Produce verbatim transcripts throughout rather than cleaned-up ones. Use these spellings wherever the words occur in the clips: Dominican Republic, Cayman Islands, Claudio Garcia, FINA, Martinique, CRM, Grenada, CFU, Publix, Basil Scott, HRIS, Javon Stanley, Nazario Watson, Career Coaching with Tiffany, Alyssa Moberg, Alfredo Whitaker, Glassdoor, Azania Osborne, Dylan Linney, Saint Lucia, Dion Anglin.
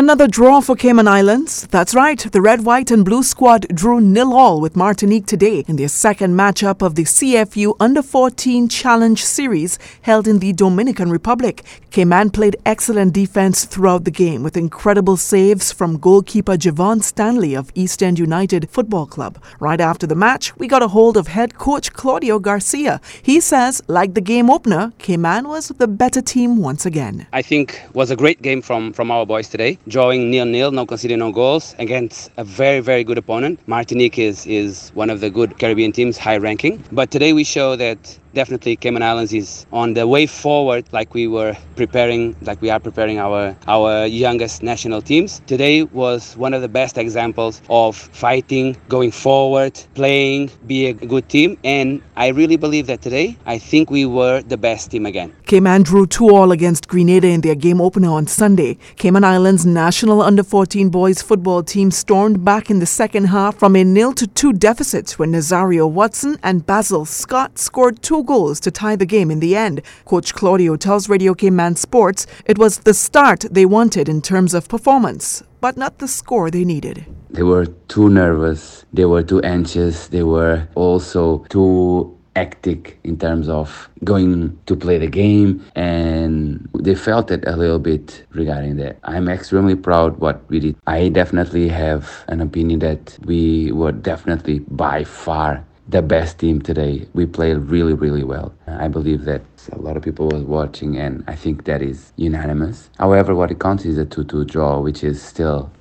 Another draw for Cayman Islands. That's right, the red, white and blue squad drew nil all with Martinique today in their second matchup of the C F U Under fourteen Challenge Series held in the Dominican Republic. Cayman played excellent defense throughout the game with incredible saves from goalkeeper Javon Stanley of East End United Football Club. Right after the match, we got a hold of head coach Claudio Garcia. He says, like the game opener, Cayman was the better team once again. I think it was a great game from, from our boys today. Drawing nil nil, no conceding no goals against a very, very good opponent. Martinique is, is one of the good Caribbean teams, high ranking. But today we show that definitely Cayman Islands is on the way forward, like we were preparing, like we are preparing our, our youngest national teams. Today was one of the best examples of fighting, going forward, playing, be a good team. And I really believe that today, I think we were the best team again. Cayman drew two all against Grenada in their game opener on Sunday. Cayman Islands national under fourteen boys football team stormed back in the second half from a nil to two deficit when Nazario Watson and Basil Scott scored two goals to tie the game in the end. Coach Claudio tells Radio Cayman Sports it was the start they wanted in terms of performance, but not the score they needed. They were too nervous, they were too anxious, they were also too hectic in terms of going to play the game, and they felt it a little bit regarding that. I'm extremely proud what we did. I definitely have an opinion that we were definitely by far the best team today. We played really, really well. I believe that a lot of people were watching, and I think that is unanimous. However, what it counts is a two two draw, which is still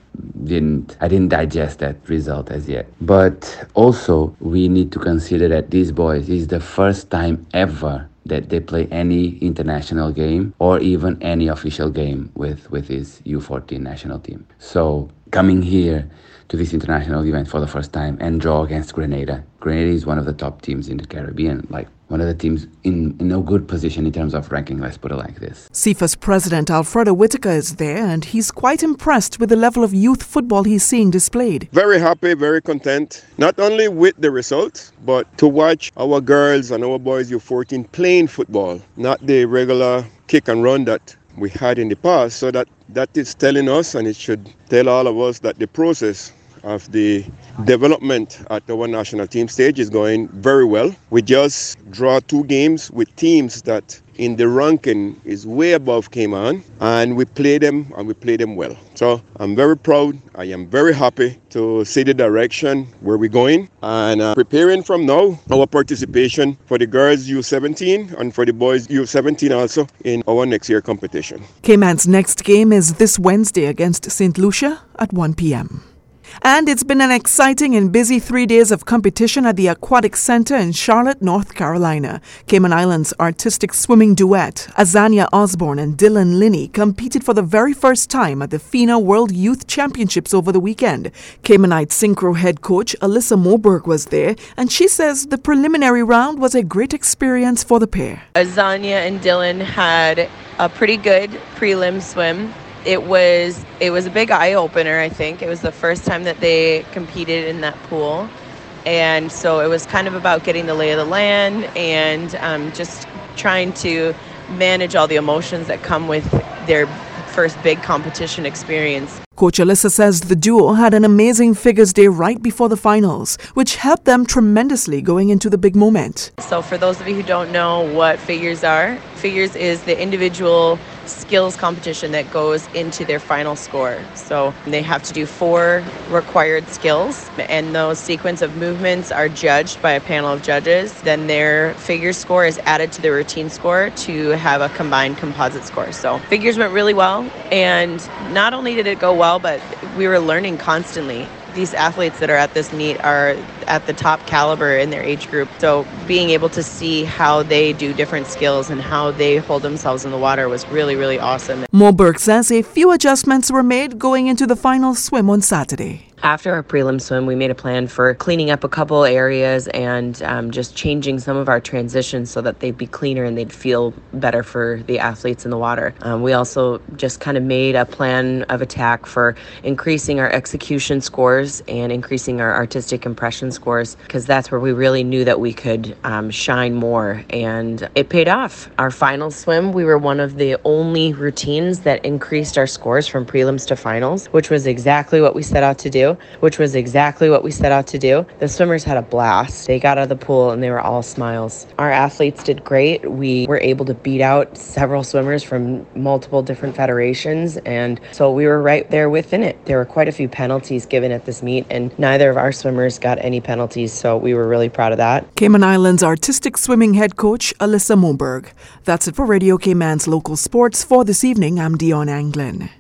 didn't I didn't digest that result as yet. But also, we need to consider that these boys is the first time ever that they play any international game or even any official game with, with his U fourteen national team. So coming here to this international event for the first time and draw against Grenada. Grenada is one of the top teams in the Caribbean, like one of the teams in, in no good position in terms of ranking, let's put it like this. C F U's president Alfredo Whitaker is there, and he's quite impressed with the level of youth football he's seeing displayed. Very happy, very content, not only with the results, but to watch our girls and our boys U fourteen playing football, not the regular kick and run that we had in the past. So that, that is telling us, and it should tell all of us, that the process of the development at our national team stage is going very well. We just draw two games with teams that in the ranking is way above Cayman, and we play them and we play them well. So I'm very proud. I am very happy to see the direction where we're going, and uh, preparing from now our participation for the girls U seventeen and for the boys U seventeen also in our next year competition. Cayman's next game is this Wednesday against Saint Lucia at one p.m. And it's been an exciting and busy three days of competition at the Aquatic Center in Charlotte, North Carolina. Cayman Islands artistic swimming duet Azania Osborne and Dylan Linney competed for the very first time at the FINA World Youth Championships over the weekend. Caymanite synchro head coach Alyssa Moberg was there, and she says the preliminary round was a great experience for the pair. Azania and Dylan had a pretty good prelim swim. It was it was a big eye-opener, I think. It was the first time that they competed in that pool. And so it was kind of about getting the lay of the land and um, just trying to manage all the emotions that come with their first big competition experience. Coach Alyssa says the duo had an amazing figures day right before the finals, which helped them tremendously going into the big moment. So for those of you who don't know what figures are, figures is the individual skills competition that goes into their final score. So they have to do four required skills, and those sequence of movements are judged by a panel of judges. Then their figure score is added to their routine score to have a combined composite score. So figures went really well, and not only did it go well, but we were learning constantly. These athletes that are at this meet are at the top caliber in their age group. So being able to see how they do different skills and how they hold themselves in the water was really, really awesome. Moberg says a few adjustments were made going into the final swim on Saturday. After our prelim swim, we made a plan for cleaning up a couple areas and um, just changing some of our transitions so that they'd be cleaner and they'd feel better for the athletes in the water. Um, we also just kind of made a plan of attack for increasing our execution scores and increasing our artistic impression scores, because that's where we really knew that we could um, shine more, and it paid off. Our final swim, we were one of the only routines that increased our scores from prelims to finals, which was exactly what we set out to do, which was exactly what we set out to do. The swimmers had a blast. They got out of the pool and they were all smiles. Our athletes did great. We were able to beat out several swimmers from multiple different federations, and so we were right there within it. There were quite a few penalties given at this meet, and neither of our swimmers got any penalties, so we were really proud of that. Cayman Islands Artistic Swimming Head Coach, Alyssa Moberg. That's it for Radio Cayman's local sports for this evening. I'm Dion Anglin.